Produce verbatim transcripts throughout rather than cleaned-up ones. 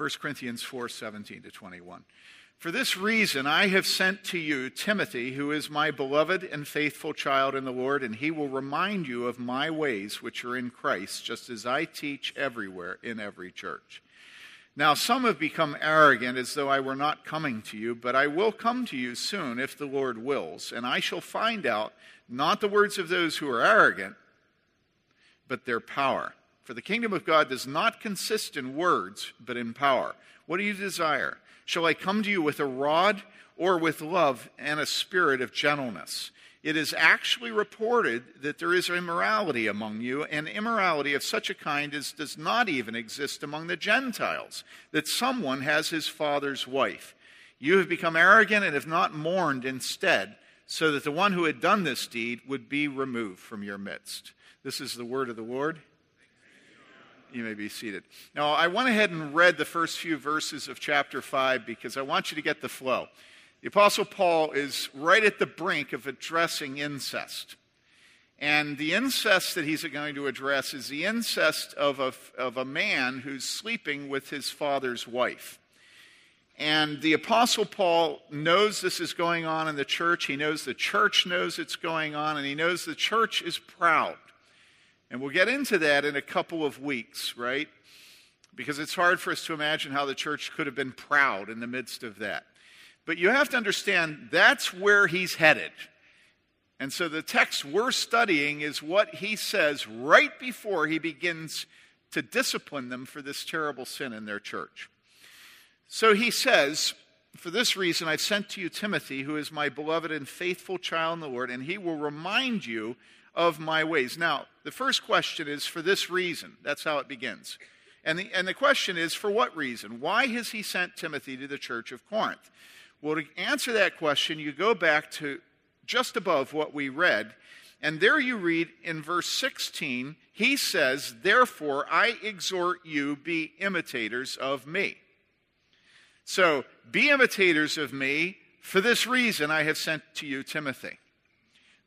First Corinthians four, seventeen to twenty-one. For this reason I have sent to you Timothy, who is my beloved and faithful child in the Lord, and he will remind you of my ways which are in Christ, just as I teach everywhere in every church. Now some have become arrogant, as though I were not coming to you, but I will come to you soon, if the Lord wills, and I shall find out not the words of those who are arrogant, but their power. For the kingdom of God does not consist in words, but in power. What do you desire? Shall I come to you with a rod or with love and a spirit of gentleness? It is actually reported that there is immorality among you, and immorality of such a kind as does not even exist among the Gentiles, that someone has his father's wife. You have become arrogant and have not mourned instead, so that the one who had done this deed would be removed from your midst. This is the word of the Lord. You may be seated. Now, I went ahead and read the first few verses of chapter five because I want you to get the flow. The Apostle Paul is right at the brink of addressing incest. And the incest that he's going to address is the incest of a, of a man who's sleeping with his father's wife. And the Apostle Paul knows this is going on in the church. He knows the church knows it's going on, and he knows the church is proud. And we'll get into that in a couple of weeks, right? Because it's hard for us to imagine how the church could have been proud in the midst of that. But you have to understand that's where he's headed. And so the text we're studying is what he says right before he begins to discipline them for this terrible sin in their church. So he says, for this reason I've sent to you Timothy, who is my beloved and faithful child in the Lord, and he will remind you of my ways. Now, the first question is, for this reason. That's how it begins. And the, and the question is, for what reason? Why has he sent Timothy to the church of Corinth? Well, to answer that question, you go back to just above what we read, and there you read in verse sixteen, he says, therefore I exhort you, be imitators of me. So, be imitators of me, for this reason I have sent to you Timothy.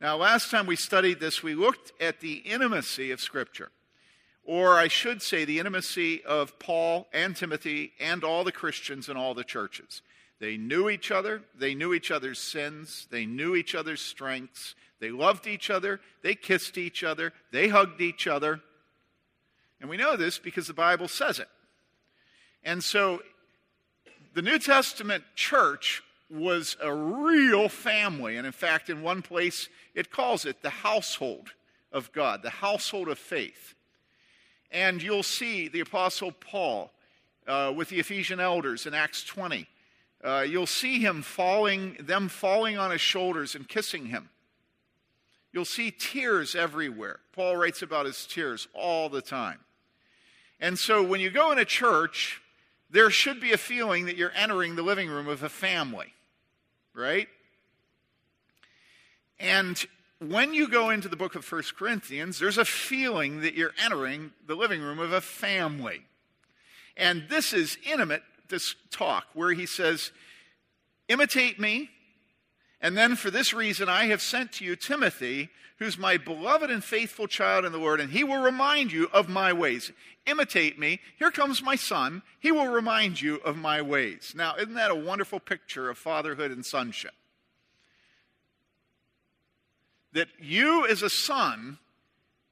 Now, last time we studied this, we looked at the intimacy of Scripture. Or I should say the intimacy of Paul and Timothy and all the Christians in all the churches. They knew each other. They knew each other's sins. They knew each other's strengths. They loved each other. They kissed each other. They hugged each other. And we know this because the Bible says it. And so the New Testament church was a real family. And in fact, in one place, it calls it the household of God, the household of faith. And you'll see the Apostle Paul uh, with the Ephesian elders in Acts twenty. Uh, you'll see him falling, them falling on his shoulders and kissing him. You'll see tears everywhere. Paul writes about his tears all the time. And so when you go in a church, there should be a feeling that you're entering the living room of a family. Right? And when you go into the book of First Corinthians, there's a feeling that you're entering the living room of a family. And this is intimate, this talk, where he says, imitate me, and then for this reason I have sent to you Timothy, who's my beloved and faithful child in the Lord, and he will remind you of my ways. Imitate me. Here comes my son. He will remind you of my ways. Now, isn't that a wonderful picture of fatherhood and sonship? That you as a son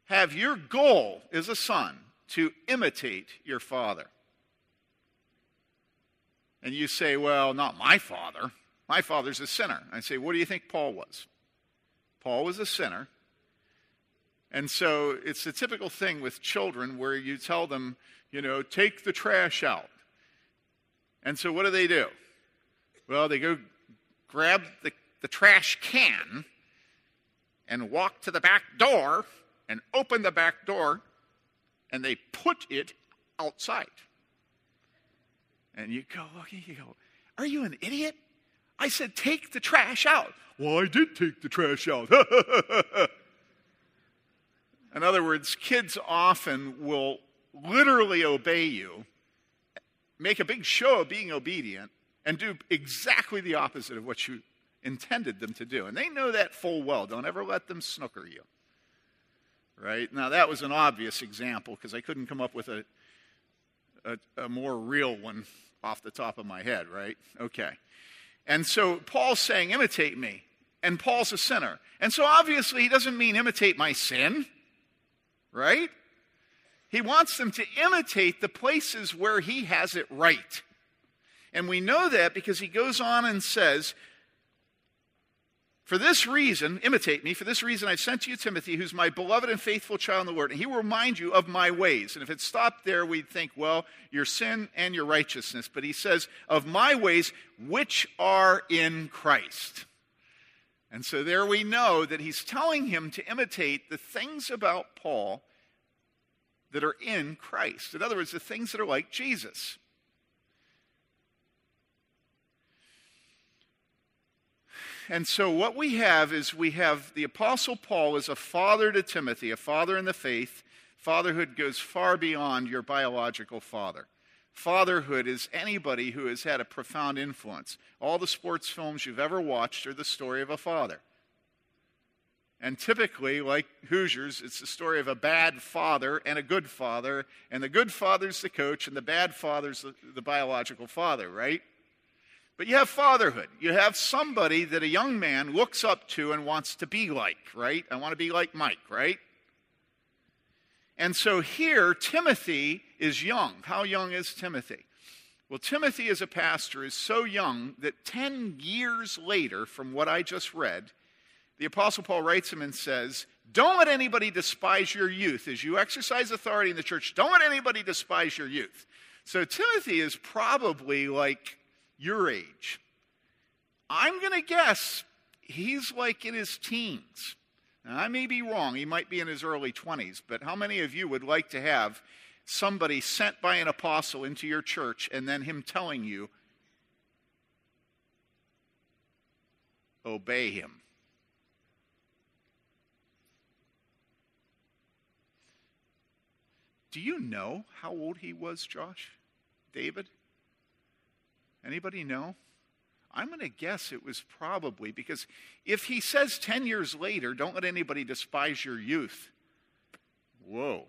have your goal as a son to imitate your father. And you say, well, not my father. My father's a sinner. I say, what do you think Paul was? Paul was a sinner. And so it's the typical thing with children where you tell them, you know, take the trash out. And so what do they do? Well, they go grab the, the trash can and walk to the back door and open the back door and they put it outside. And you go, okay, you go, are you an idiot? I said, take the trash out. Well, I did take the trash out. In other words, kids often will literally obey you, make a big show of being obedient, and do exactly the opposite of what you intended them to do. And they know that full well. Don't ever let them snooker you. Right? Now, that was an obvious example because I couldn't come up with a, a, a more real one off the top of my head, right? Okay. And so Paul's saying, imitate me. And Paul's a sinner. And so obviously he doesn't mean imitate my sin, right? He wants them to imitate the places where he has it right. And we know that because he goes on and says, for this reason, imitate me, for this reason I sent to you Timothy, who's my beloved and faithful child in the Lord, and he will remind you of my ways. And if it stopped there, we'd think, well, your sin and your righteousness. But he says, of my ways, which are in Christ. And so there we know that he's telling him to imitate the things about Paul that are in Christ. In other words, the things that are like Jesus. And so what we have is we have the Apostle Paul as a father to Timothy, a father in the faith. Fatherhood goes far beyond your biological father. Fatherhood is anybody who has had a profound influence. All the sports films you've ever watched are the story of a father. And typically, like Hoosiers, it's the story of a bad father and a good father. And the good father's the coach and the bad father's the, the biological father, right? But you have fatherhood. You have somebody that a young man looks up to and wants to be like, right? I want to be like Mike, right? And so here, Timothy is young. How young is Timothy? Well, Timothy as a pastor is so young that ten years later, from what I just read, the Apostle Paul writes him and says, don't let anybody despise your youth. As you exercise authority in the church, don't let anybody despise your youth. So Timothy is probably like your age. I'm going to guess he's like in his teens. Now, I may be wrong. He might be in his early twenties, but how many of you would like to have somebody sent by an apostle into your church and then him telling you, obey him? Do you know how old he was, Josh? David? Anybody know? I'm going to guess it was probably, because if he says ten years later, don't let anybody despise your youth. Whoa.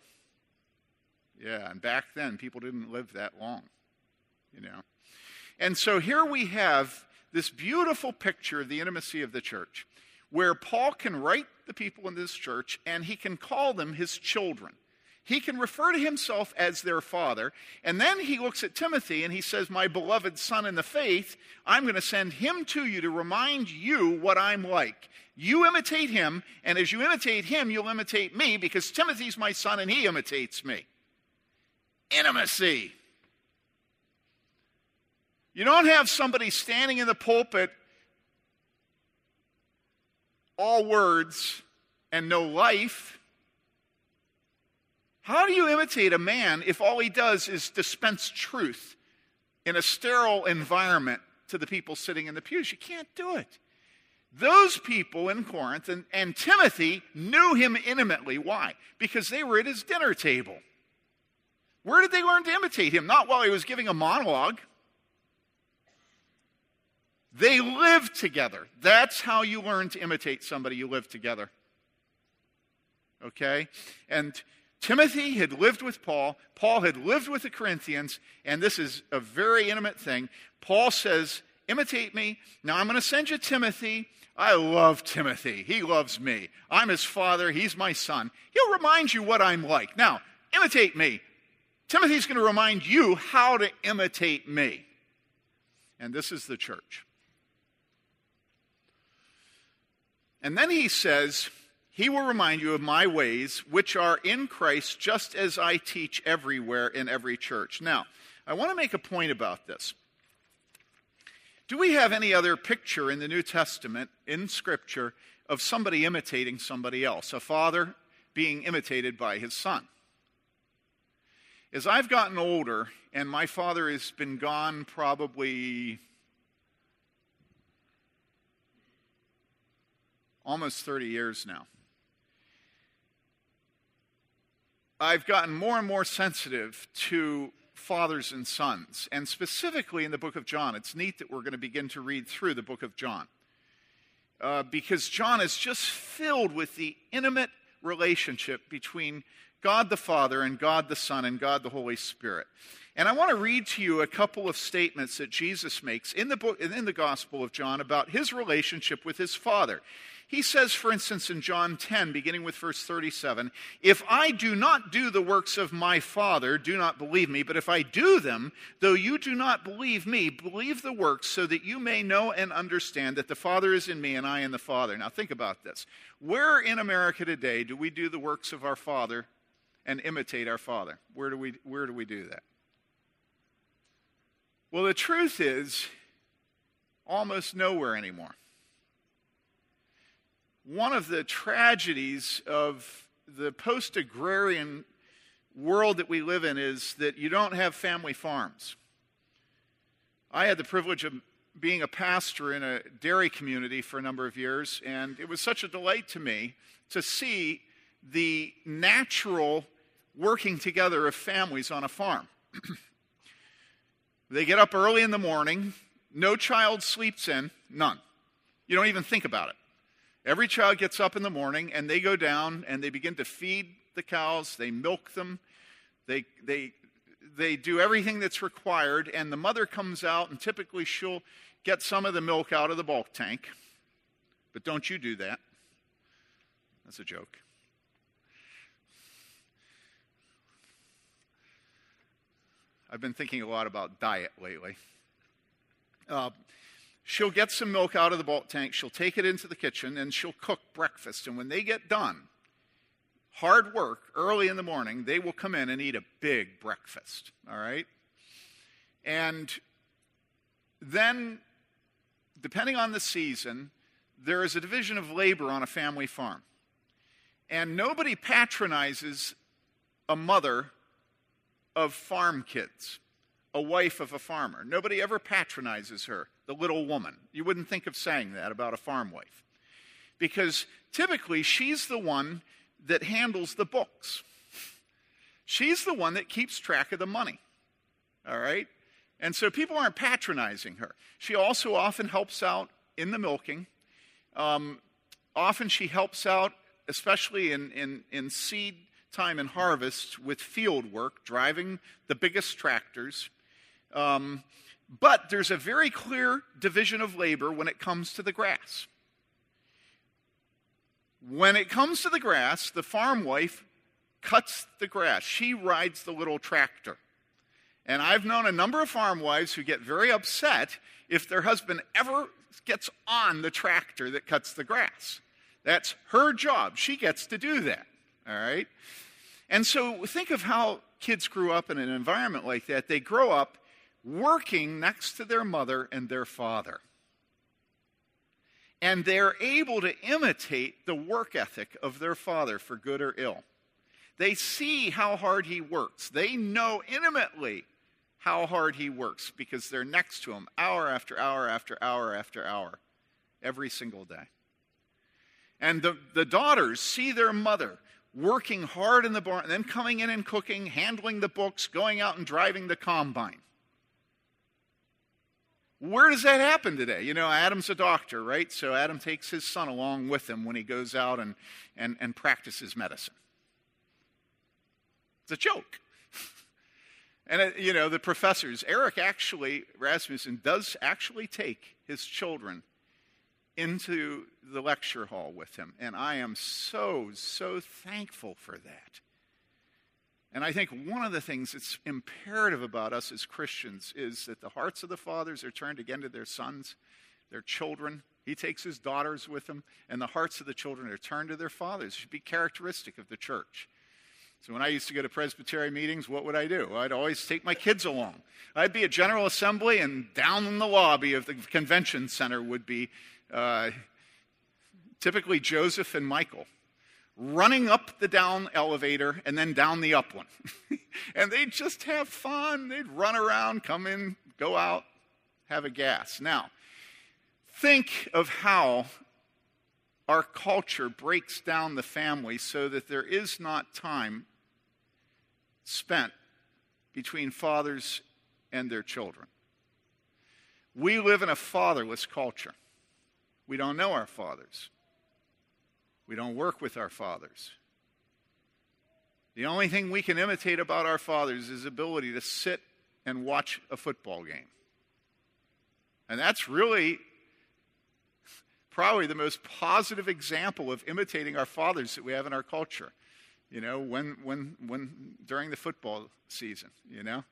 Yeah, and back then, people didn't live that long, you know. And so here we have this beautiful picture of the intimacy of the church, where Paul can write the people in this church, and he can call them his children. He can refer to himself as their father, and then he looks at Timothy and he says, my beloved son in the faith, I'm going to send him to you to remind you what I'm like. You imitate him, and as you imitate him, you'll imitate me, because Timothy's my son and he imitates me. Intimacy. You don't have somebody standing in the pulpit, all words and no life. How do you imitate a man if all he does is dispense truth in a sterile environment to the people sitting in the pews? You can't do it. Those people in Corinth and, and Timothy knew him intimately. Why? Because they were at his dinner table. Where did they learn to imitate him? Not while he was giving a monologue. They lived together. That's how you learn to imitate somebody. You live together. Okay? And Timothy had lived with Paul. Paul had lived with the Corinthians. And this is a very intimate thing. Paul says, imitate me. Now I'm going to send you Timothy. I love Timothy. He loves me. I'm his father. He's my son. He'll remind you what I'm like. Now, imitate me. Timothy's going to remind you how to imitate me. And this is the church. And then he says, he will remind you of my ways, which are in Christ, just as I teach everywhere in every church. Now, I want to make a point about this. Do we have any other picture in the New Testament, in Scripture, of somebody imitating somebody else? A father being imitated by his son. As I've gotten older, and my father has been gone probably almost thirty years now, I've gotten more and more sensitive to fathers and sons, and specifically in the book of John. It's neat that we're going to begin to read through the book of John, uh, because John is just filled with the intimate relationship between God the Father and God the Son and God the Holy Spirit. And I want to read to you a couple of statements that Jesus makes in the book, in the Gospel of John about his relationship with his Father. He says, for instance, in John ten, beginning with verse thirty-seven, "If I do not do the works of my Father, do not believe me. But if I do them, though you do not believe me, believe the works, so that you may know and understand that the Father is in me and I in the Father." Now think about this. Where in America today do we do the works of our Father and imitate our Father? Where do we, where do we do that? Well, the truth is, almost nowhere anymore. One of the tragedies of the post-agrarian world that we live in is that you don't have family farms. I had the privilege of being a pastor in a dairy community for a number of years, and it was such a delight to me to see the natural working together of families on a farm. They get up early in the morning. No child sleeps in, none. You don't even think about it. Every child gets up in the morning, and they go down, and they begin to feed the cows. They milk them. They they they do everything that's required, and the mother comes out, and typically she'll get some of the milk out of the bulk tank. But don't you do that. That's a joke. I've been thinking a lot about diet lately. Uh, she'll get some milk out of the bulk tank. She'll take it into the kitchen, and she'll cook breakfast. And when they get done, hard work, early in the morning, they will come in and eat a big breakfast, all right? And then, depending on the season, there is a division of labor on a family farm. And nobody patronizes a mother of farm kids, a wife of a farmer. Nobody ever patronizes her, the little woman. You wouldn't think of saying that about a farm wife, because typically she's the one that handles the books. She's the one that keeps track of the money, all right? And so people aren't patronizing her. She also often helps out in the milking. Um, often she helps out, especially in, in, in seed time and harvest, with field work, driving the biggest tractors. Um, but there's a very clear division of labor when it comes to the grass. When it comes to the grass, the farm wife cuts the grass. She rides the little tractor. And I've known a number of farm wives who get very upset if their husband ever gets on the tractor that cuts the grass. That's her job. She gets to do that. All right? And so think of how kids grew up in an environment like that. They grow up working next to their mother and their father. And they're able to imitate the work ethic of their father, for good or ill. They see how hard he works. They know intimately how hard he works because they're next to him hour after hour after hour after hour, every single day. And the, the daughters see their mother working hard in the barn, then coming in and cooking, handling the books, going out and driving the combine. Where does that happen today? You know, Adam's a doctor, right? So Adam takes his son along with him when he goes out and, and, and practices medicine. It's a joke. And, it, you know, the professors, Eric actually, Rasmussen, does actually take his children into the lecture hall with him. And I am so, so thankful for that. And I think one of the things that's imperative about us as Christians is that the hearts of the fathers are turned again to their sons, their children. He takes his daughters with him, and the hearts of the children are turned to their fathers. It should be characteristic of the church. So when I used to go to Presbytery meetings, what would I do? I'd always take my kids along. I'd be at General Assembly, and down in the lobby of the convention center would be Uh, typically Joseph and Michael, running up the down elevator and then down the up one. And they'd just have fun. They'd run around, come in, go out, have a gas. Now, think of how our culture breaks down the family so that there is not time spent between fathers and their children. We live in a fatherless culture. We don't know our fathers. We don't work with our fathers. The only thing we can imitate about our fathers is ability to sit and watch a football game. And that's really probably the most positive example of imitating our fathers that we have in our culture. You know, when when when during the football season, you know,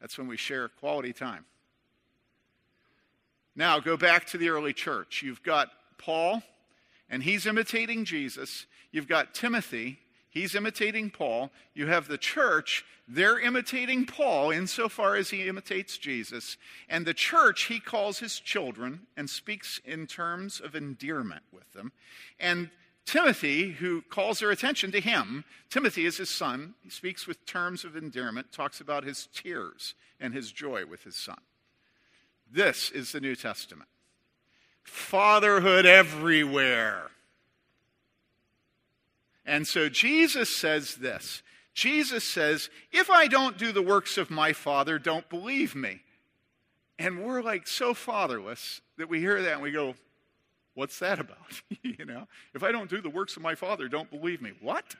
that's when we share quality time. Now, go back to the early church. You've got Paul, and he's imitating Jesus. You've got Timothy, he's imitating Paul. You have the church, they're imitating Paul insofar as he imitates Jesus. And the church, he calls his children and speaks in terms of endearment with them. And Timothy, who calls their attention to him, Timothy is his son, he speaks with terms of endearment, talks about his tears and his joy with his son. This is the New Testament. Fatherhood everywhere. And so Jesus says this. Jesus says, if I don't do the works of my Father, don't believe me. And we're like so fatherless that we hear that and we go, what's that about? You know, if I don't do the works of my Father, don't believe me. What?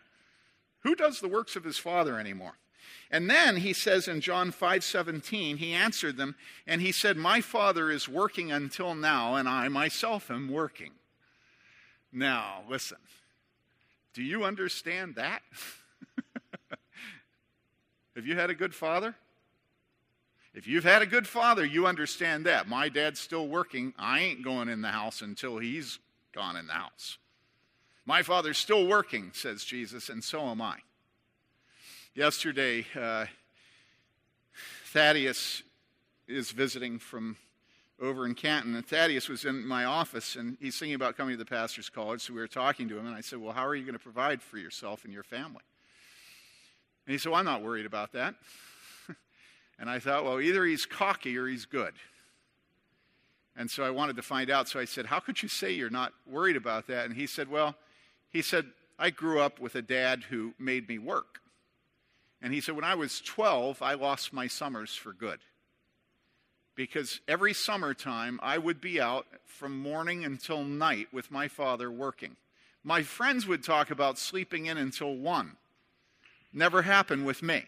Who does the works of his Father anymore? And then he says in John five seventeen, he answered them and he said, my Father is working until now, and I myself am working. Now, listen, do you understand that? Have you had a good father? If you've had a good father, you understand that. My dad's still working. I ain't going in the house until he's gone in the house. My father's still working, says Jesus, and so am I. Yesterday, uh, Thaddeus is visiting from over in Canton, and Thaddeus was in my office, and he's thinking about coming to the pastor's college, so we were talking to him, and I said, well, how are you going to provide for yourself and your family? And he said, well, I'm not worried about that. And I thought, well, either he's cocky or he's good. And so I wanted to find out, so I said, how could you say you're not worried about that? And he said, well, he said, I grew up with a dad who made me work. And he said, when I was twelve, I lost my summers for good. Because every summertime, I would be out from morning until night with my father working. My friends would talk about sleeping in until one. Never happened with me.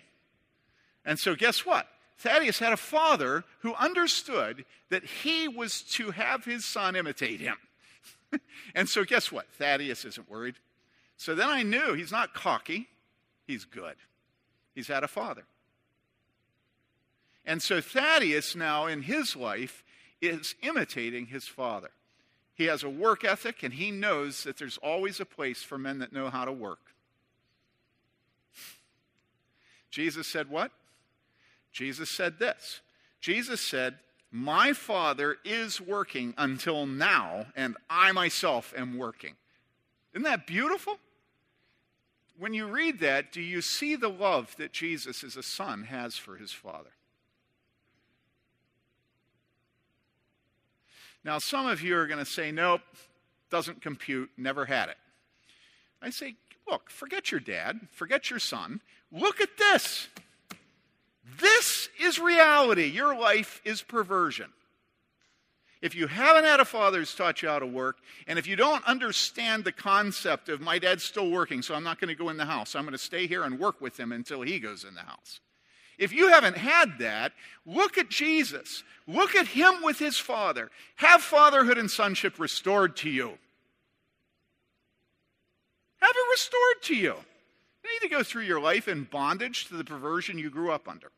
And so guess what? Thaddeus had a father who understood that he was to have his son imitate him. And so guess what? Thaddeus isn't worried. So then I knew he's not cocky. He's good. He's had a father. And so Thaddeus now in his life is imitating his father. He has a work ethic, and he knows that there's always a place for men that know how to work. Jesus said what? Jesus said this. Jesus said, my Father is working until now, and I myself am working. Isn't that beautiful? When you read that, do you see the love that Jesus as a son has for his Father? Now, some of you are going to say, nope, doesn't compute, never had it. I say, look, forget your dad, forget your son. Look at this. This is reality. Your life is perversion. If you haven't had a father who's taught you how to work, and if you don't understand the concept of my dad's still working, so I'm not going to go in the house. I'm going to stay here and work with him until he goes in the house. If you haven't had that, look at Jesus. Look at him with his father. Have fatherhood and sonship restored to you. Have it restored to you. You need to go through your life in bondage to the perversion you grew up under.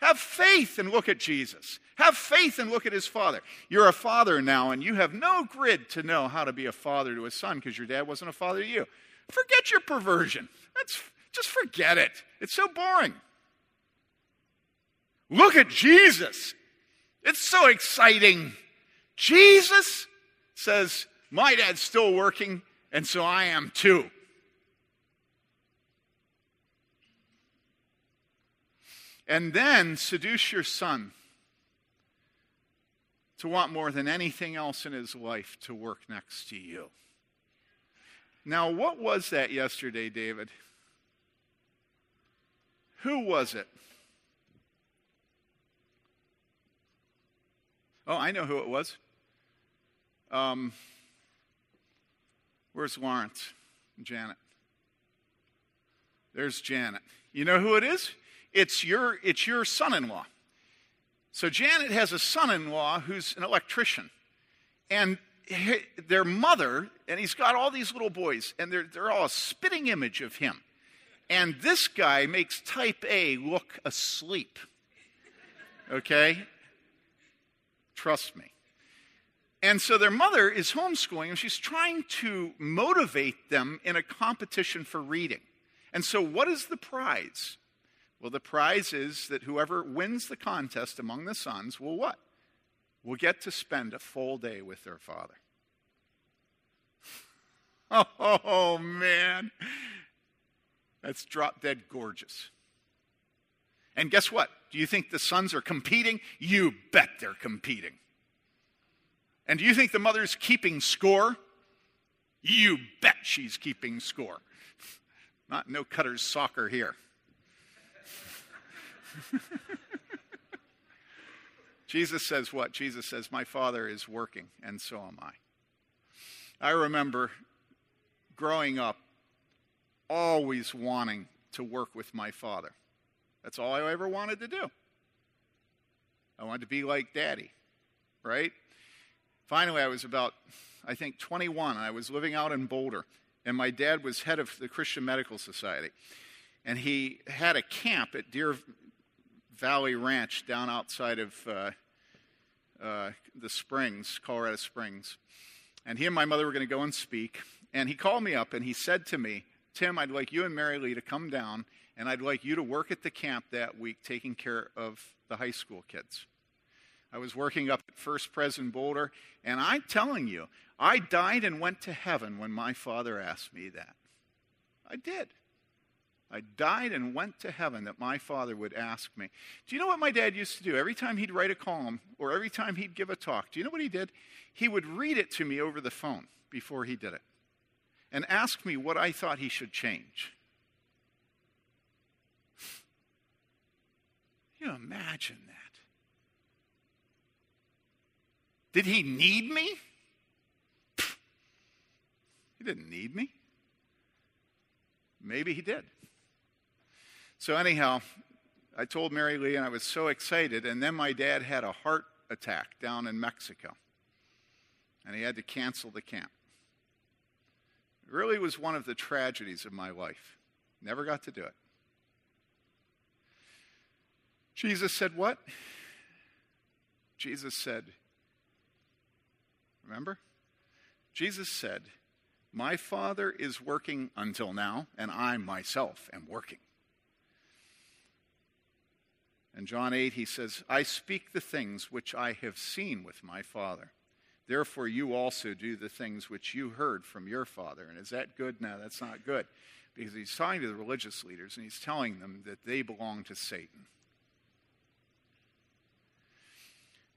Have faith and look at Jesus. Have faith and look at his father. You're a father now, and you have no grid to know how to be a father to a son because your dad wasn't a father to you. Forget your perversion. That's, just forget it. It's so boring. Look at Jesus. It's so exciting. Jesus says, my dad's still working, and so I am too. And then seduce your son to want more than anything else in his life to work next to you. Now, what was that yesterday, David? Who was it? Oh, I know who it was. Um, where's Lawrence? Janet. There's Janet. You know who it is? It's your, it's your son-in-law. So Janet has a son-in-law who's an electrician. And their mother, and he's got all these little boys, and they're, they're all a spitting image of him. And this guy makes type A look asleep. Okay? Trust me. And so their mother is homeschooling, and she's trying to motivate them in a competition for reading. And so what is the prize? Well, the prize is that whoever wins the contest among the sons will what? Will get to spend a full day with their father. Oh, oh, oh man. That's drop dead gorgeous. And guess what? Do you think the sons are competing? You bet they're competing. And do you think the mother's keeping score? You bet she's keeping score. Not no cutters soccer here. Jesus says what? Jesus says, my Father is working, and so am I. I remember growing up, always wanting to work with my father. That's all I ever wanted to do. I wanted to be like Daddy, right? Finally, I was about, I think, twenty-one. I was living out in Boulder, and my dad was head of the Christian Medical Society. And he had a camp at Deerfield Valley Ranch down outside of uh, uh, the Springs, Colorado Springs. And he and my mother were going to go and speak. And he called me up, and he said to me, Tim, I'd like you and Mary Lee to come down, and I'd like you to work at the camp that week taking care of the high school kids. I was working up at First Pres in Boulder, and I'm telling you, I died and went to heaven when my father asked me that. I did. I died and went to heaven that my father would ask me. Do you know what my dad used to do? Every time he'd write a column or every time he'd give a talk, do you know what he did? He would read it to me over the phone before he did it and ask me what I thought he should change. Can you imagine that? Did he need me? He didn't need me. Maybe he did. So anyhow, I told Mary Lee, and I was so excited, and then my dad had a heart attack down in Mexico, and he had to cancel the camp. It really was one of the tragedies of my life. Never got to do it. Jesus said what? Jesus said, remember? Jesus said, my Father is working until now, and I myself am working. In John eight, he says, I speak the things which I have seen with my Father. Therefore, you also do the things which you heard from your father. And is that good? No, that's not good. Because he's talking to the religious leaders, and he's telling them that they belong to Satan.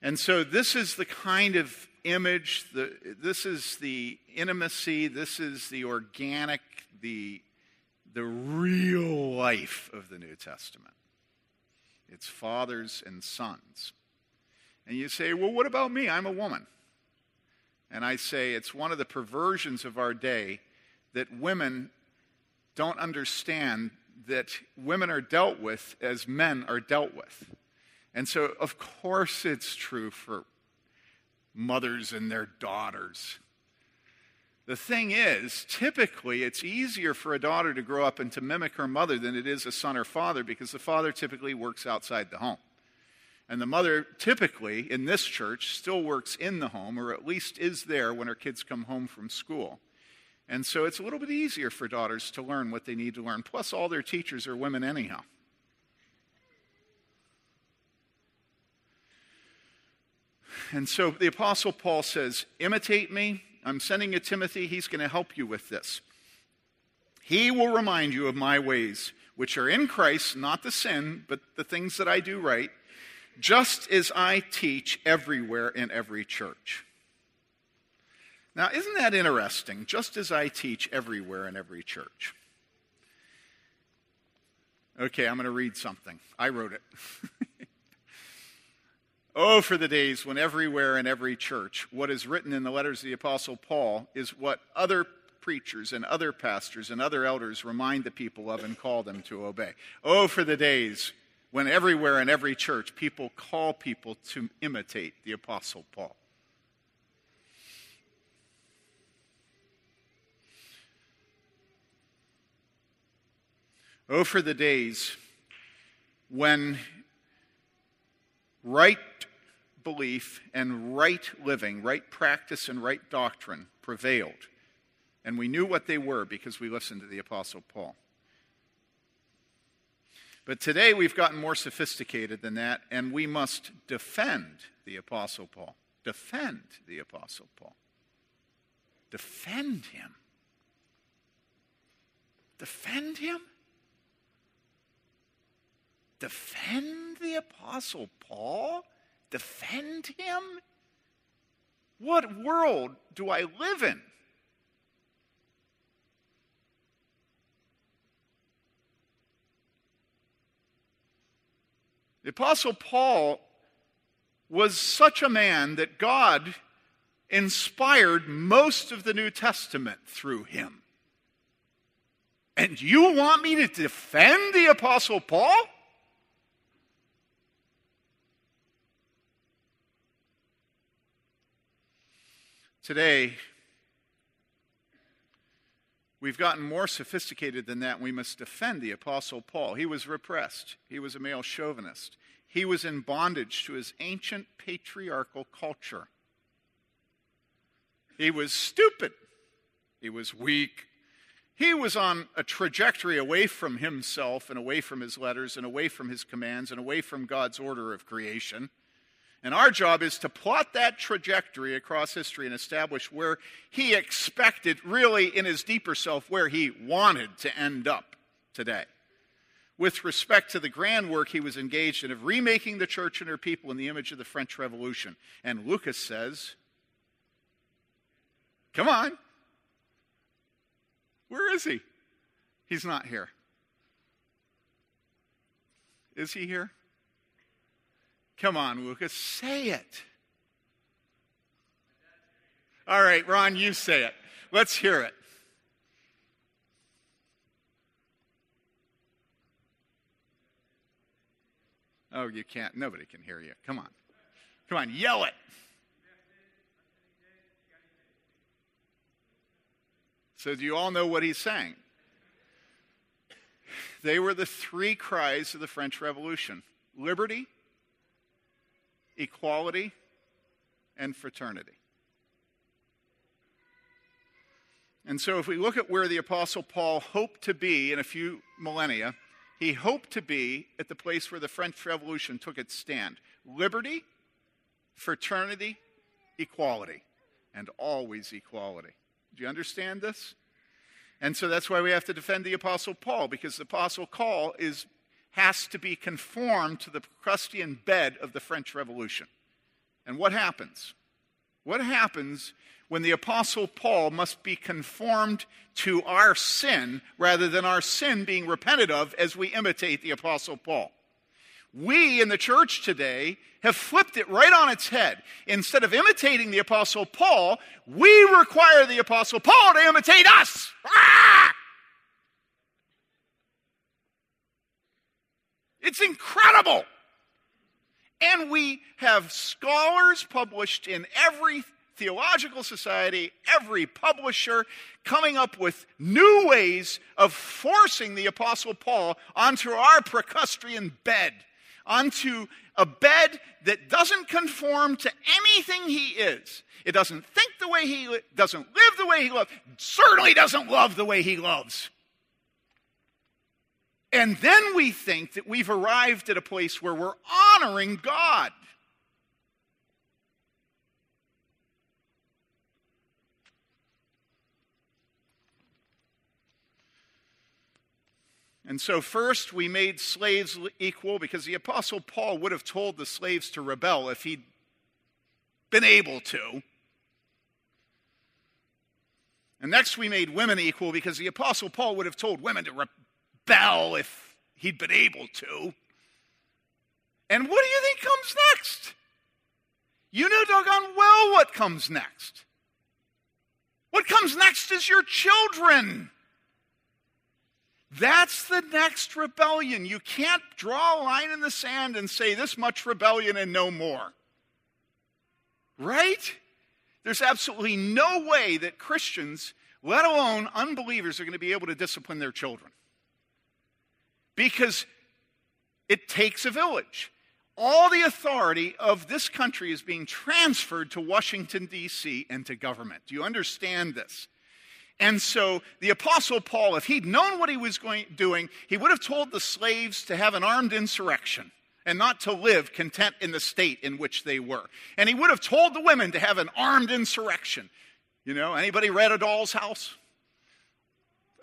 And so this is the kind of image, the, this is the intimacy, this is the organic, the, the real life of the New Testament. It's fathers and sons. And you say, well, what about me? I'm a woman. And I say it's one of the perversions of our day that women don't understand that women are dealt with as men are dealt with. And so, of course, it's true for mothers and their daughters. The thing is, typically, it's easier for a daughter to grow up and to mimic her mother than it is a son or father, because the father typically works outside the home. And the mother typically, in this church, still works in the home, or at least is there when her kids come home from school. And so it's a little bit easier for daughters to learn what they need to learn. Plus, all their teachers are women anyhow. And so the Apostle Paul says, imitate me. I'm sending you Timothy. He's going to help you with this. He will remind you of my ways, which are in Christ, not the sin, but the things that I do right, just as I teach everywhere in every church. Now, isn't that interesting? Just as I teach everywhere in every church. Okay, I'm going to read something. I wrote it. Oh, for the days when everywhere in every church, what is written in the letters of the Apostle Paul is what other preachers and other pastors and other elders remind the people of and call them to obey. Oh, for the days when everywhere in every church people call people to imitate the Apostle Paul. Oh, for the days when right belief and right living, right practice and right doctrine prevailed. And we knew what they were because we listened to the Apostle Paul. But today we've gotten more sophisticated than that, and we must defend the Apostle Paul. Defend the Apostle Paul. Defend him. Defend him? Defend the Apostle Paul? Defend him? What world do I live in? The Apostle Paul was such a man that God inspired most of the New Testament through him. And you want me to defend the Apostle Paul? Today, we've gotten more sophisticated than that. We must defend the Apostle Paul. He was repressed. He was a male chauvinist. He was in bondage to his ancient patriarchal culture. He was stupid. He was weak. He was on a trajectory away from himself and away from his letters and away from his commands and away from God's order of creation. And our job is to plot that trajectory across history and establish where he expected, really in his deeper self, where he wanted to end up today. With respect to the grand work he was engaged in of remaking the church and her people in the image of the French Revolution. And Lucas says, come on, where is he? He's not here. Is he here? Come on, Lucas, say it. All right, Ron, you say it. Let's hear it. Oh, you can't. Nobody can hear you. Come on. Come on, yell it. So do you all know what he's saying? They were the three cries of the French Revolution. Liberty, equality, and fraternity. And so if we look at where the Apostle Paul hoped to be in a few millennia, he hoped to be at the place where the French Revolution took its stand. Liberty, fraternity, equality, and always equality. Do you understand this? And so that's why we have to defend the Apostle Paul, because the Apostle Paul is has to be conformed to the Procrustean bed of the French Revolution. And what happens? What happens when the Apostle Paul must be conformed to our sin rather than our sin being repented of as we imitate the Apostle Paul? We in the church today have flipped it right on its head. Instead of imitating the Apostle Paul, we require the Apostle Paul to imitate us. Ah! It's incredible. And we have scholars published in every theological society, every publisher, coming up with new ways of forcing the Apostle Paul onto our Procrustean bed, onto a bed that doesn't conform to anything he is. It doesn't think the way he li- doesn't live the way he loves, certainly doesn't love the way he loves. And then we think that we've arrived at a place where we're honoring God. And so first we made slaves equal, because the Apostle Paul would have told the slaves to rebel if he'd been able to. And next we made women equal, because the Apostle Paul would have told women to rebel. Bell if he'd been able to. And what do you think comes next? You know doggone well what comes next. What comes next is your children. That's the next rebellion. You can't draw a line in the sand and say this much rebellion and no more. Right? There's absolutely no way that Christians, let alone unbelievers, are going to be able to discipline their children. Because it takes a village. All the authority of this country is being transferred to Washington, D C and to government. Do you understand this? And so the Apostle Paul, if he'd known what he was going, doing, he would have told the slaves to have an armed insurrection and not to live content in the state in which they were. And he would have told the women to have an armed insurrection. You know, anybody read A Doll's House?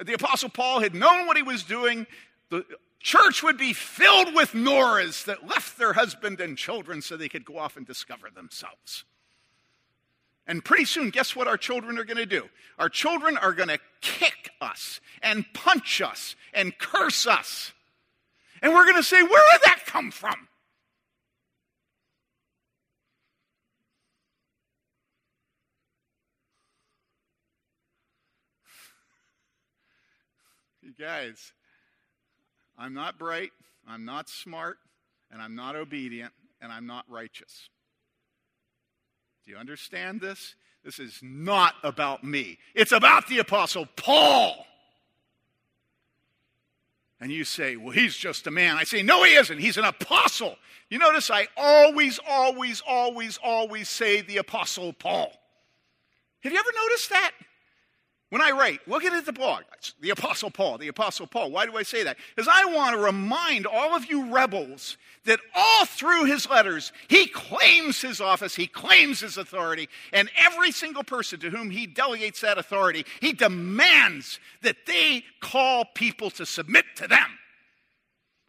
The Apostle Paul had known what he was doing. The church would be filled with Noras that left their husband and children so they could go off and discover themselves. And pretty soon, guess what our children are going to do? Our children are going to kick us and punch us and curse us. And we're going to say, where did that come from? You guys, I'm not bright, I'm not smart, and I'm not obedient, and I'm not righteous. Do you understand this? This is not about me. It's about the Apostle Paul. And you say, well, he's just a man. I say, no, he isn't. He's an apostle. You notice I always, always, always, always say the Apostle Paul. Have you ever noticed that? When I write, look at it at the blog. It's the Apostle Paul, the Apostle Paul. Why do I say that? Because I want to remind all of you rebels that all through his letters, he claims his office, he claims his authority, and every single person to whom he delegates that authority, he demands that they call people to submit to them.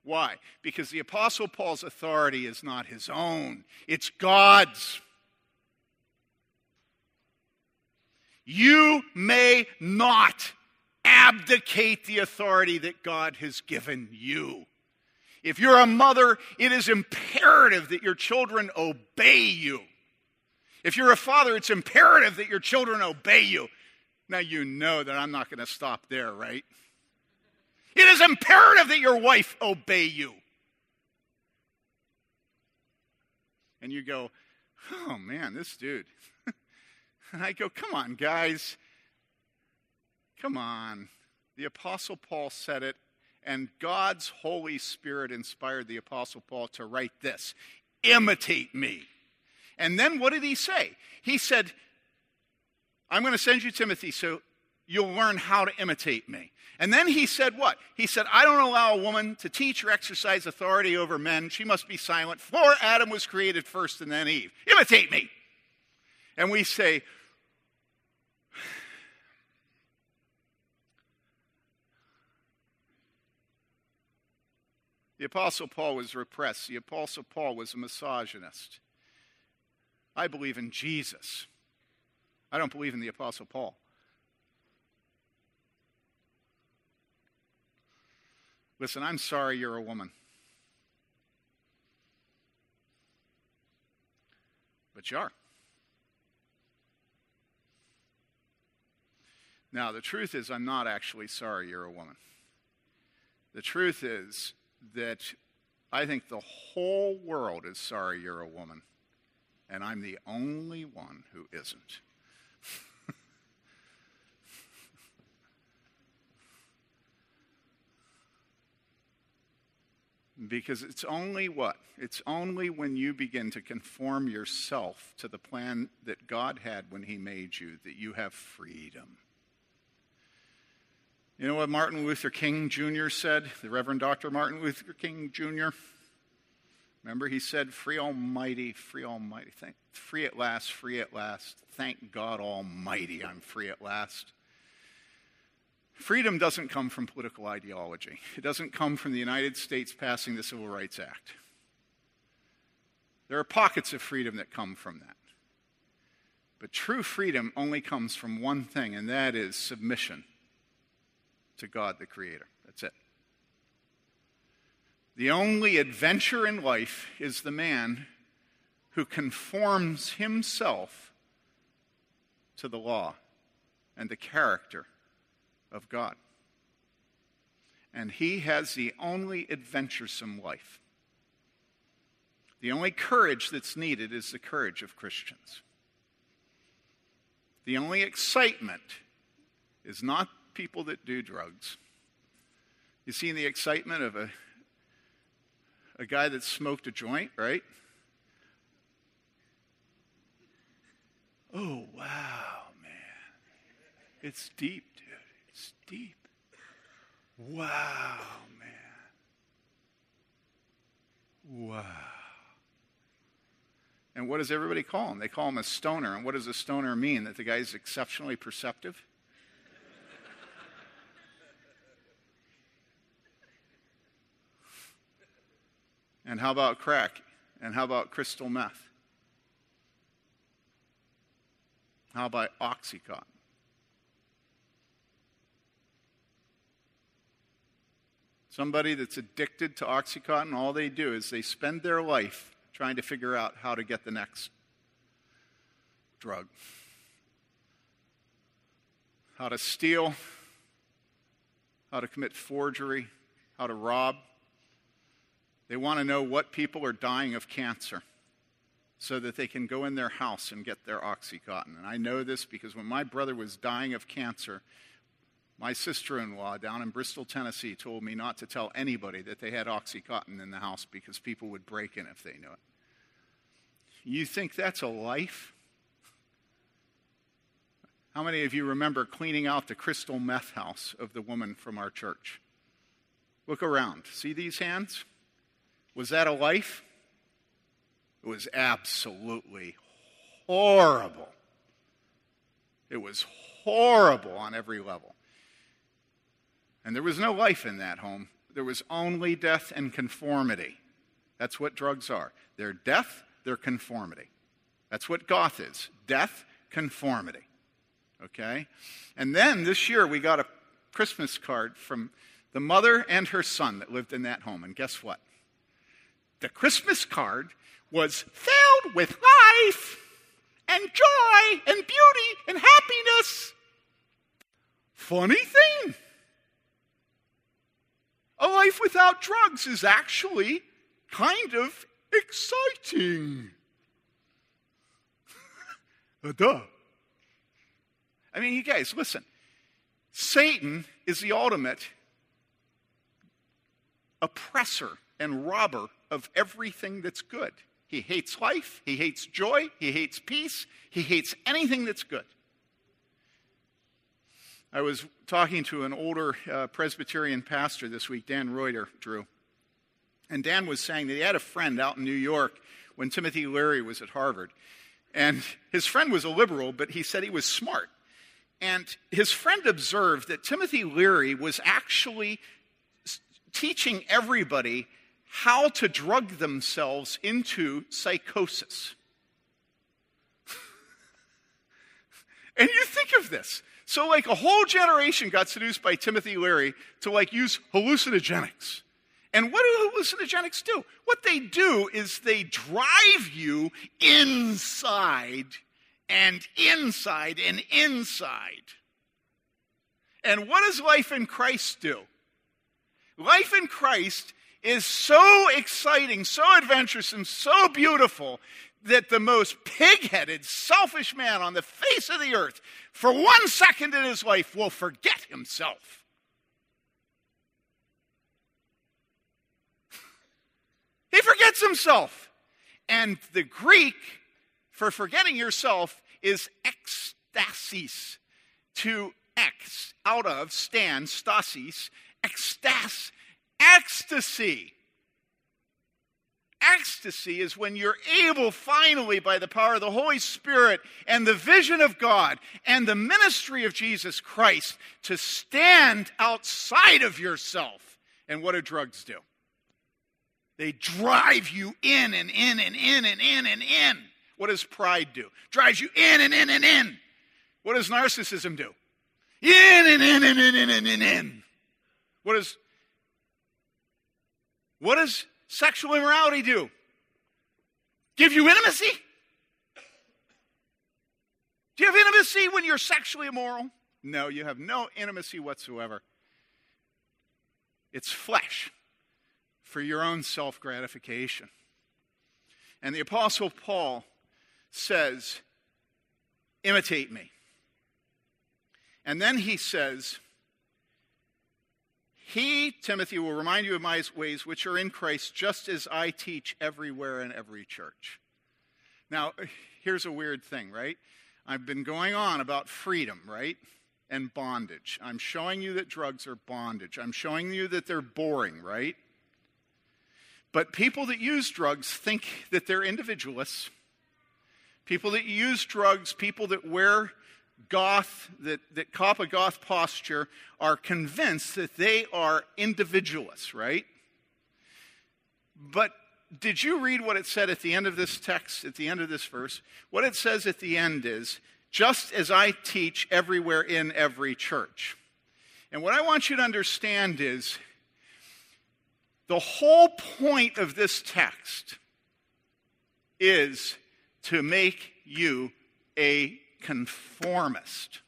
Why? Because the Apostle Paul's authority is not his own. It's God's. You may not abdicate the authority that God has given you. If you're a mother, it is imperative that your children obey you. If you're a father, it's imperative that your children obey you. Now you know that I'm not going to stop there, right? It is imperative that your wife obey you. And you go, oh man, this dude... And I go, come on, guys. Come on. The Apostle Paul said it, and God's Holy Spirit inspired the Apostle Paul to write this. Imitate me. And then what did he say? He said, I'm going to send you Timothy so you'll learn how to imitate me. And then he said what? He said, I don't allow a woman to teach or exercise authority over men. She must be silent, for Adam was created first and then Eve. Imitate me. And we say, the Apostle Paul was repressed. The Apostle Paul was a misogynist. I believe in Jesus. I don't believe in the Apostle Paul. Listen, I'm sorry you're a woman. But you are. Now, the truth is, I'm not actually sorry you're a woman. The truth is that I think the whole world is sorry you're a woman, and I'm the only one who isn't. Because it's only what? It's only when you begin to conform yourself to the plan that God had when he made you that you have freedom. You know what Martin Luther King Junior said? The Reverend Doctor Martin Luther King Junior Remember, he said, free almighty, free almighty. Thank, free at last, free at last. Thank God almighty, I'm free at last. Freedom doesn't come from political ideology. It doesn't come from the United States passing the Civil Rights Act. There are pockets of freedom that come from that. But true freedom only comes from one thing, and that is submission to God the Creator. That's it. The only adventure in life is the man who conforms himself to the law and the character of God. and he has the only adventuresome life. The only courage that's needed is the courage of Christians. The only excitement is not people that do drugs. You see the excitement of a, a guy that smoked a joint, right? Oh, wow, man. It's deep, dude. It's deep. Wow, man. Wow. And what does everybody call him? They call him a stoner. And what does a stoner mean? That the guy's exceptionally perceptive? And how about crack? And how about crystal meth? How about Oxycontin? Somebody that's addicted to Oxycontin, all they do is they spend their life trying to figure out how to get the next drug. How to steal, how to commit forgery, how to rob. They want to know what people are dying of cancer so that they can go in their house and get their Oxycontin. And I know this because when my brother was dying of cancer, my sister-in-law down in Bristol, Tennessee, told me not to tell anybody that they had Oxycontin in the house because people would break in if they knew it. You think that's a life? How many of you remember cleaning out the crystal meth house of the woman from our church? Look around. See these hands? Was that a life? It was absolutely horrible. It was horrible on every level. And there was no life in that home. There was only death and conformity. That's what drugs are. They're death, they're conformity. That's what goth is. Death, conformity. Okay? And then this year we got a Christmas card from the mother and her son that lived in that home. And guess what? The Christmas card was filled with life and joy and beauty and happiness. Funny thing. A life without drugs is actually kind of exciting. Duh. I mean, you guys, listen. Satan is the ultimate oppressor and robber of everything that's good. He hates life. He hates joy. He hates peace. He hates anything that's good. I was talking to an older uh, Presbyterian pastor this week, Dan Reuter, Drew. And Dan was saying that he had a friend out in New York when Timothy Leary was at Harvard. And his friend was a liberal, but he said he was smart. And his friend observed that Timothy Leary was actually teaching everybody how to drug themselves into psychosis. And you think of this. So, like, a whole generation got seduced by Timothy Leary to, like, use hallucinogenics. And what do hallucinogenics do? What they do is they drive you inside and inside and inside. And what does life in Christ do? Life in Christ is so exciting, so adventurous, and so beautiful that the most pig-headed, selfish man on the face of the earth, for one second in his life, will forget himself. He forgets himself. And the Greek for forgetting yourself is ekstasis. To ex, out of, stand, stasis, ekstas, ecstasy. Ecstasy is when you're able finally by the power of the Holy Spirit and the vision of God and the ministry of Jesus Christ to stand outside of yourself. And what do drugs do? They drive you in and in and in and in and in. What does pride do? Drives you in and in and in. What does narcissism do? In and in and in and in and in. What does what does sexual immorality do? Give you intimacy? Do you have intimacy when you're sexually immoral? No, you have no intimacy whatsoever. It's flesh for your own self-gratification. And the Apostle Paul says, imitate me. And then he says, he, Timothy, will remind you of my ways which are in Christ, just as I teach everywhere in every church. Now, here's a weird thing, right? I've been going on about freedom, right? And bondage. I'm showing you that drugs are bondage. I'm showing you that they're boring, right? But people that use drugs think that they're individualists. People that use drugs, people that wear goth, that, that cop a goth posture, are convinced that they are individualists, right? But did you read what it said at the end of this text, at the end of this verse? What it says at the end is, just as I teach everywhere in every church. And what I want you to understand is, the whole point of this text is to make you a conformist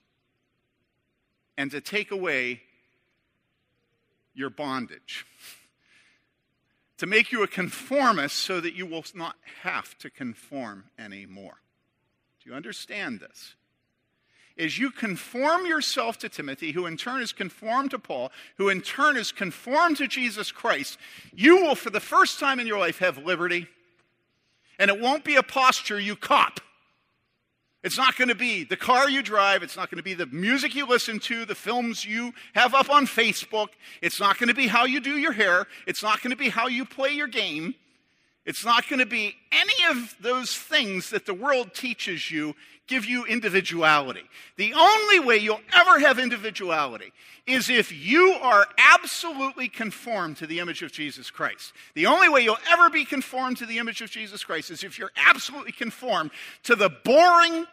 and to take away your bondage, to make you a conformist so that you will not have to conform anymore. Do you understand this? As you conform yourself to Timothy, who in turn is conformed to Paul, who in turn is conformed to Jesus Christ, you will for the first time in your life have liberty, and it won't be a posture you cop. It's not going to be the car you drive. It's not going to be the music you listen to, the films you have up on Facebook. It's not going to be how you do your hair. It's not going to be how you play your game. It's not going to be any of those things that the world teaches you give you individuality. The only way you'll ever have individuality is if you are absolutely conformed to the image of Jesus Christ. The only way you'll ever be conformed to the image of Jesus Christ is if you're absolutely conformed to the boring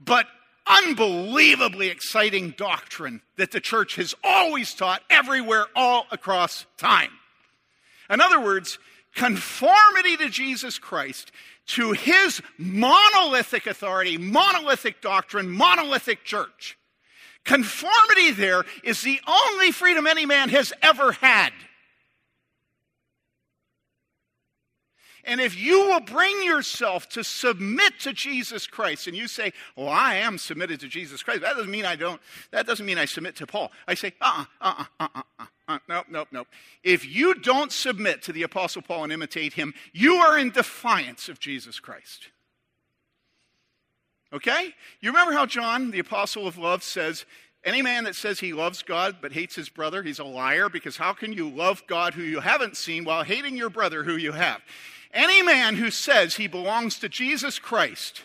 but unbelievably exciting doctrine that the church has always taught everywhere all across time. In other words, conformity to Jesus Christ, to his monolithic authority, monolithic doctrine, monolithic church. Conformity there is the only freedom any man has ever had. And if you will bring yourself to submit to Jesus Christ, and you say, oh, I am submitted to Jesus Christ, that doesn't mean I don't, that doesn't mean I submit to Paul. I say, uh-uh, uh-uh, uh-uh, uh-uh, nope, nope, nope. If you don't submit to the Apostle Paul and imitate him, you are in defiance of Jesus Christ. Okay? You remember how John, the Apostle of Love, says, any man that says he loves God but hates his brother, he's a liar, because how can you love God who you haven't seen while hating your brother who you have? Any man who says he belongs to Jesus Christ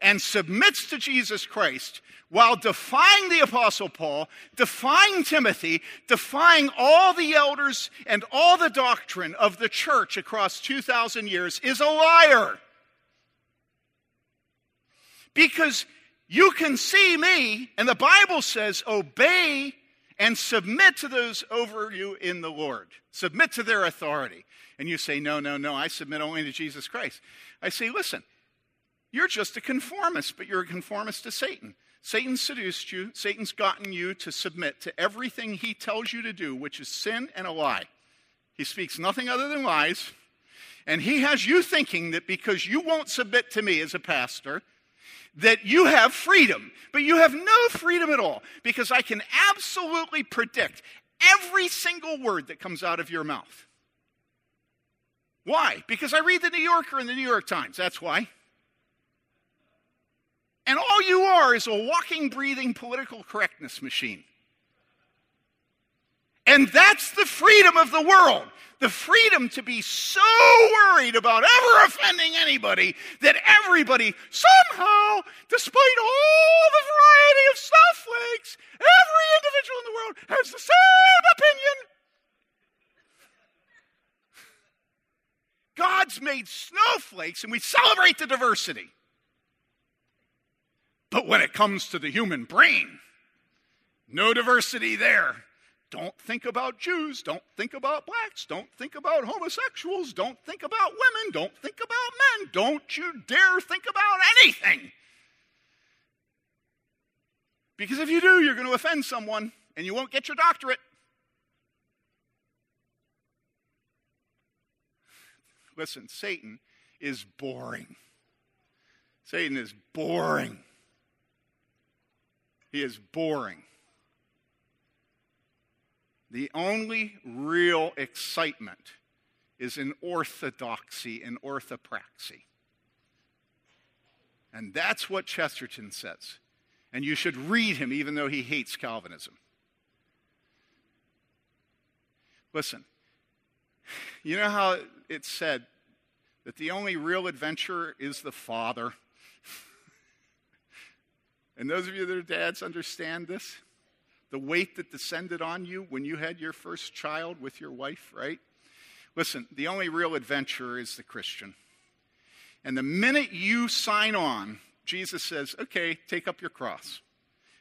and submits to Jesus Christ while defying the Apostle Paul, defying Timothy, defying all the elders and all the doctrine of the church across two thousand years is a liar. Because you can see me, and the Bible says, obey and submit to those over you in the Lord. Submit to their authority. And you say, no, no, no, I submit only to Jesus Christ. I say, listen, you're just a conformist, but you're a conformist to Satan. Satan seduced you. Satan's gotten you to submit to everything he tells you to do, which is sin and a lie. He speaks nothing other than lies. And he has you thinking that because you won't submit to me as a pastor, that you have freedom, but you have no freedom at all, because I can absolutely predict every single word that comes out of your mouth. Why? Because I read the New Yorker and the New York Times, that's why. And all you are is a walking, breathing political correctness machine. And that's the freedom of the world. The freedom to be so worried about ever offending anybody that everybody somehow, despite all the variety of snowflakes, every individual in the world has the same opinion. God's made snowflakes and we celebrate the diversity. But when it comes to the human brain, no diversity there. Don't think about Jews, don't think about blacks, don't think about homosexuals, don't think about women, don't think about men, don't you dare think about anything. Because if you do, you're going to offend someone and you won't get your doctorate. Listen, Satan is boring. Satan is boring. He is boring. The only real excitement is in orthodoxy and orthopraxy. And that's what Chesterton says. And you should read him, even though he hates Calvinism. Listen, you know how it's said that the only real adventurer is the father? And those of you that are dads understand this. The weight that descended on you when you had your first child with your wife, right? Listen, the only real adventurer is the Christian. And the minute you sign on, Jesus says, okay, take up your cross.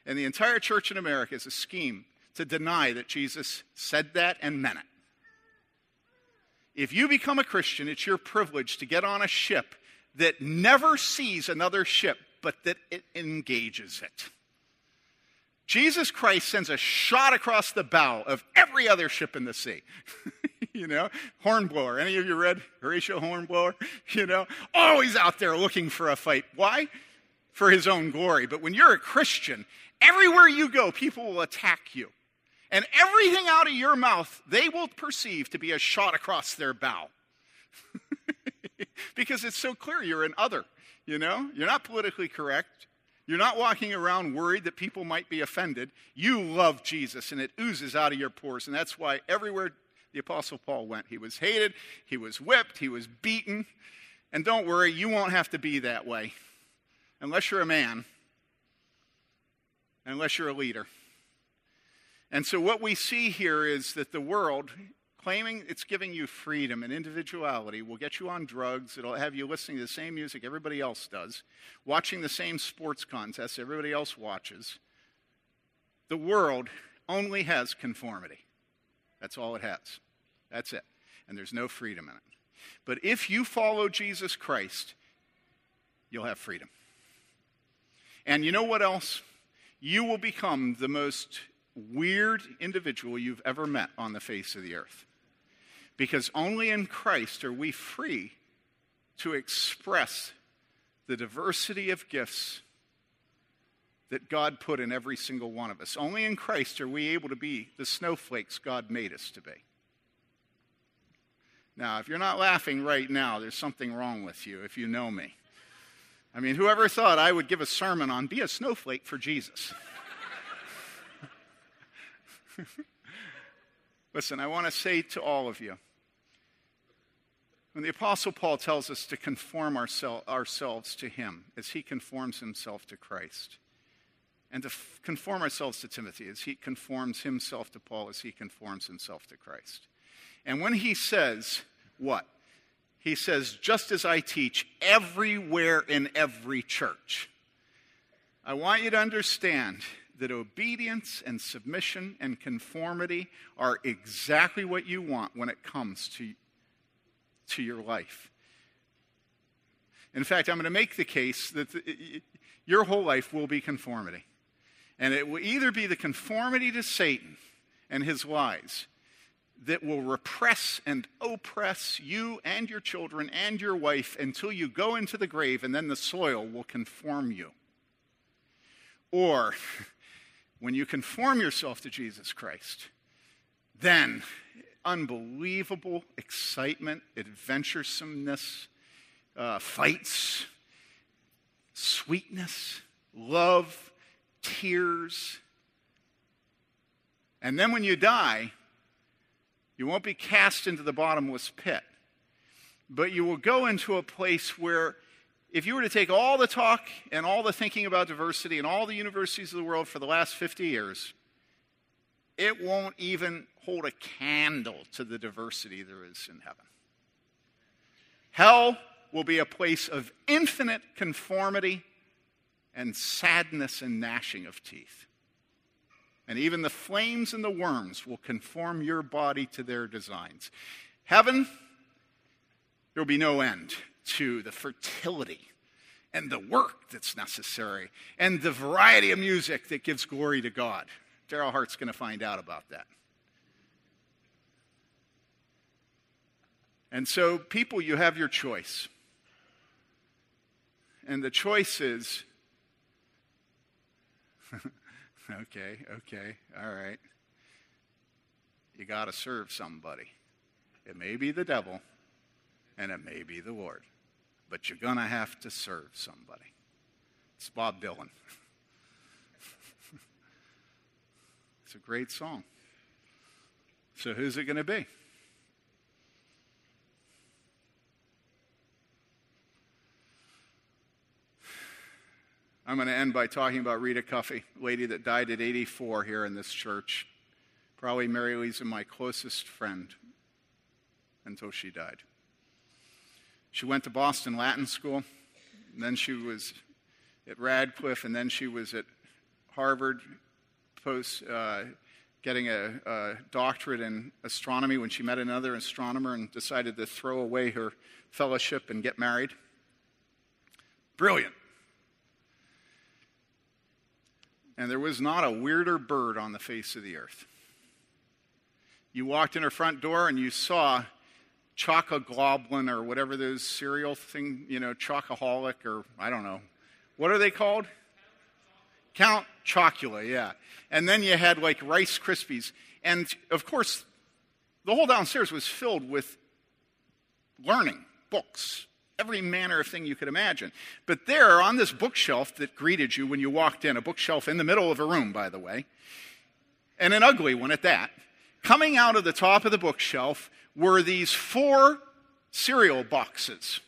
And the entire church in America is a scheme to deny that Jesus said that and meant it. If you become a Christian, it's your privilege to get on a ship that never sees another ship, but that it engages it. Jesus Christ sends a shot across the bow of every other ship in the sea. You know, Hornblower. Any of you read Horatio Hornblower? You know, always out there looking for a fight. Why? For his own glory. But when you're a Christian, everywhere you go, people will attack you. And everything out of your mouth, they will perceive to be a shot across their bow. Because it's so clear you're an other, you know? You're not politically correct. You're not walking around worried that people might be offended. You love Jesus, and it oozes out of your pores. And that's why everywhere the Apostle Paul went, he was hated, he was whipped, he was beaten. And don't worry, you won't have to be that way unless you're a man, unless you're a leader. And so what we see here is that the world, claiming it's giving you freedom and individuality, will get you on drugs. It'll have you listening to the same music everybody else does, watching the same sports contests everybody else watches. The world only has conformity. That's all it has. That's it. And there's no freedom in it. But if you follow Jesus Christ, you'll have freedom. And you know what else? You will become the most weird individual you've ever met on the face of the earth. Because only in Christ are we free to express the diversity of gifts that God put in every single one of us. Only in Christ are we able to be the snowflakes God made us to be. Now, if you're not laughing right now, there's something wrong with you if you know me. I mean, whoever thought I would give a sermon on be a snowflake for Jesus? Listen, I want to say to all of you, when the Apostle Paul tells us to conform oursel- ourselves to him as he conforms himself to Christ, and to f- conform ourselves to Timothy as he conforms himself to Paul as he conforms himself to Christ. And when he says what? He says, just as I teach everywhere in every church. I want you to understand that obedience and submission and conformity are exactly what you want when it comes to, to your life. In fact, I'm going to make the case that the, your whole life will be conformity. And it will either be the conformity to Satan and his lies that will repress and oppress you and your children and your wife until you go into the grave, and then the soil will conform you. Or when you conform yourself to Jesus Christ, then unbelievable excitement, adventuresomeness, uh, fights, sweetness, love, tears. And then when you die, you won't be cast into the bottomless pit, but you will go into a place where, if you were to take all the talk and all the thinking about diversity and all the universities of the world for the last fifty years, it won't even hold a candle to the diversity there is in heaven. Hell will be a place of infinite conformity and sadness and gnashing of teeth. And even the flames and the worms will conform your body to their designs. Heaven, there will be no end to the fertility and the work that's necessary and the variety of music that gives glory to God. Daryl Hart's going to find out about that. And so, people, you have your choice. And the choice is, okay, okay, all right. You got to serve somebody. It may be the devil, and it may be the Lord. But you're going to have to serve somebody. It's Bob Dylan. It's a great song. So who's it going to be? I'm going to end by talking about Rita Cuffey, a lady that died at eighty-four here in this church. Probably Mary Lisa, my closest friend, until she died. She went to Boston Latin School, and then she was at Radcliffe, and then she was at Harvard, post uh, getting a, a doctorate in astronomy when she met another astronomer and decided to throw away her fellowship and get married. Brilliant. And there was not a weirder bird on the face of the earth. You walked in her front door and you saw Chocoglobulin or whatever those cereal thing, you know, Chocoholic or I don't know. What are they called? Count Chocula, yeah. And then you had like Rice Krispies. And of course, the whole downstairs was filled with learning, books, every manner of thing you could imagine. But there on this bookshelf that greeted you when you walked in, a bookshelf in the middle of a room, by the way, and an ugly one at that, coming out of the top of the bookshelf were these four cereal boxes.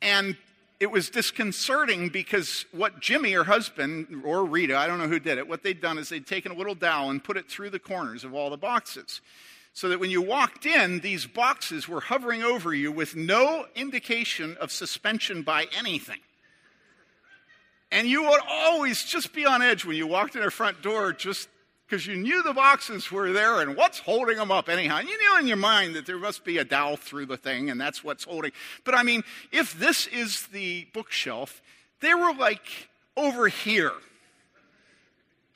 And it was disconcerting because what Jimmy, her husband, or Rita, I don't know who did it, what they'd done is they'd taken a little dowel and put it through the corners of all the boxes. So that when you walked in, these boxes were hovering over you with no indication of suspension by anything. And you would always just be on edge when you walked in her front door just because you knew the boxes were there and what's holding them up anyhow. And you knew in your mind that there must be a dowel through the thing and that's what's holding. But I mean, if this is the bookshelf, they were like over here,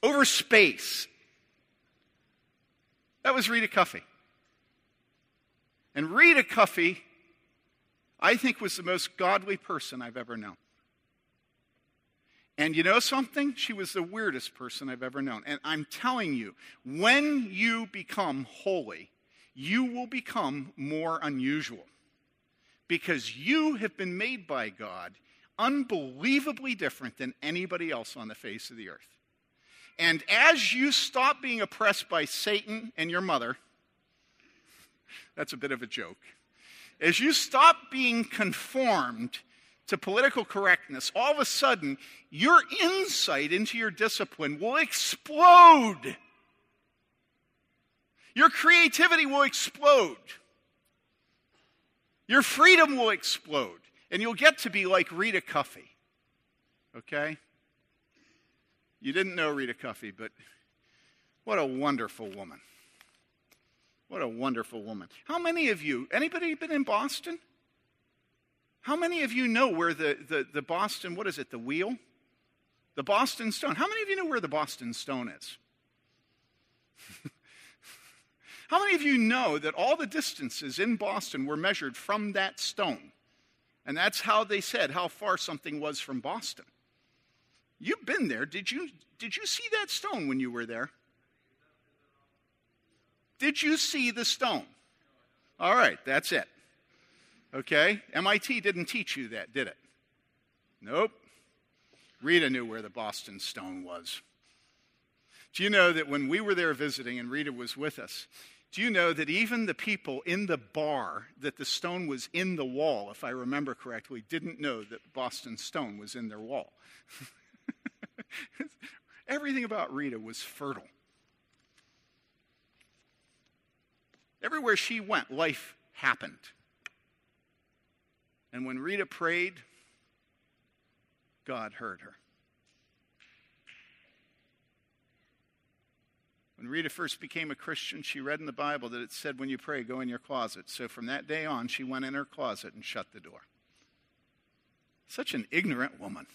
over space. That was Rita Cuffey. And Rita Cuffey, I think, was the most godly person I've ever known. And you know something? She was the weirdest person I've ever known. And I'm telling you, when you become holy, you will become more unusual. Because you have been made by God unbelievably different than anybody else on the face of the earth. And as you stop being oppressed by Satan and your mother, that's a bit of a joke, as you stop being conformed to political correctness, all of a sudden, your insight into your discipline will explode. Your creativity will explode. Your freedom will explode. And you'll get to be like Rita Cuffey. Okay? You didn't know Rita Cuffey, but what a wonderful woman. What a wonderful woman. How many of you, anybody been in Boston? How many of you know where the, the, the Boston, what is it, the wheel? The Boston Stone. How many of you know where the Boston Stone is? How many of you know that all the distances in Boston were measured from that stone? And that's how they said how far something was from Boston. You've been there. Did you, did you see that stone when you were there? Did you see the stone? All right, that's it. Okay? M I T didn't teach you that, did it? Nope. Rita knew where the Boston Stone was. Do you know that when we were there visiting and Rita was with us, do you know that even the people in the bar that the stone was in the wall, if I remember correctly, didn't know that Boston Stone was in their wall? Everything about Rita was fertile. Everywhere she went, life happened. And when Rita prayed, God heard her. When Rita first became a Christian, she read in the Bible that it said, when you pray, go in your closet. So from that day on, she went in her closet and shut the door. Such an ignorant woman.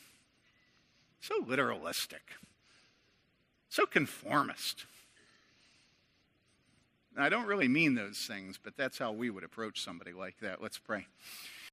So literalistic, so conformist. And I don't really mean those things, but that's how we would approach somebody like that. Let's pray.